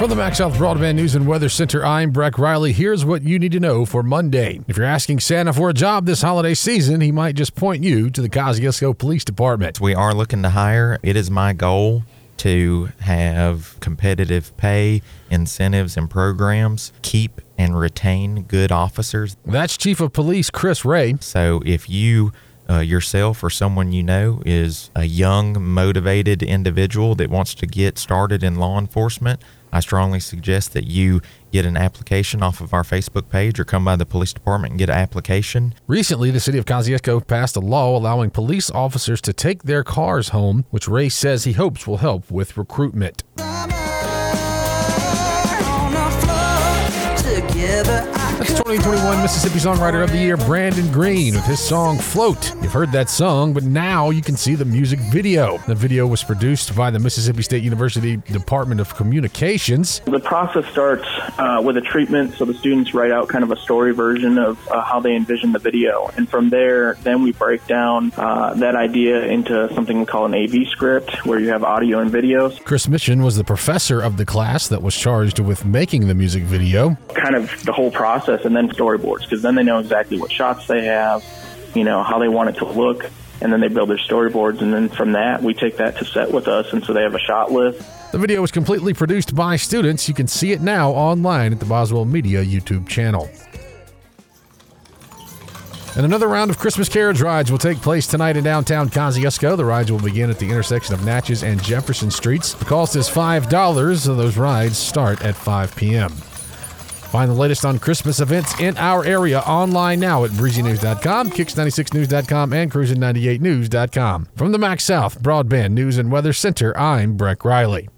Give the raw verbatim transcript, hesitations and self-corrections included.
From the Max South Broadband News and Weather Center, I'm Breck Riley. Here's what you need to know for Monday. If you're asking Santa for a job this holiday season, he might just point you to the Kosciuszko Police Department. We are looking to hire. It is my goal to have competitive pay, incentives, and programs, keep and retain good officers. That's Chief of Police Chris Ray. So if you Uh, yourself or someone you know is a young, motivated individual that wants to get started in law enforcement, I strongly suggest that you get an application off of our Facebook page or come by the police department and get an application. Recently, the city of Kosciuszko passed a law allowing police officers to take their cars home, which Ray says he hopes will help with recruitment. That's twenty twenty-one Mississippi Songwriter of the Year, Brandon Green, with his song Float. You've heard that song, but now you can see the music video. The video was produced by the Mississippi State University Department of Communications. The process starts uh, with a treatment, so the students write out kind of a story version of uh, how they envision the video. And from there, then we break down uh, that idea into something we call an A V script, where you have audio and videos. Chris Michin was the professor of the class that was charged with making the music video. Kind of the whole process, and then storyboards, because then they know exactly what shots they have, you know, how they want it to look, and then they build their storyboards, and then from that we take that to set with us, and so they have a shot list. The video was completely produced by students. You can see it now online at the Boswell Media YouTube channel. And another round of Christmas carriage rides will take place tonight in downtown Kosciuszko. The rides will begin at the intersection of Natchez and Jefferson Streets. The cost is five dollars, so those rides start at five p.m. Find the latest on Christmas events in our area online now at breezy news dot com, kicks ninety-six news dot com, and cruising ninety-eight news dot com. From the Max South Broadband News and Weather Center, I'm Breck Riley.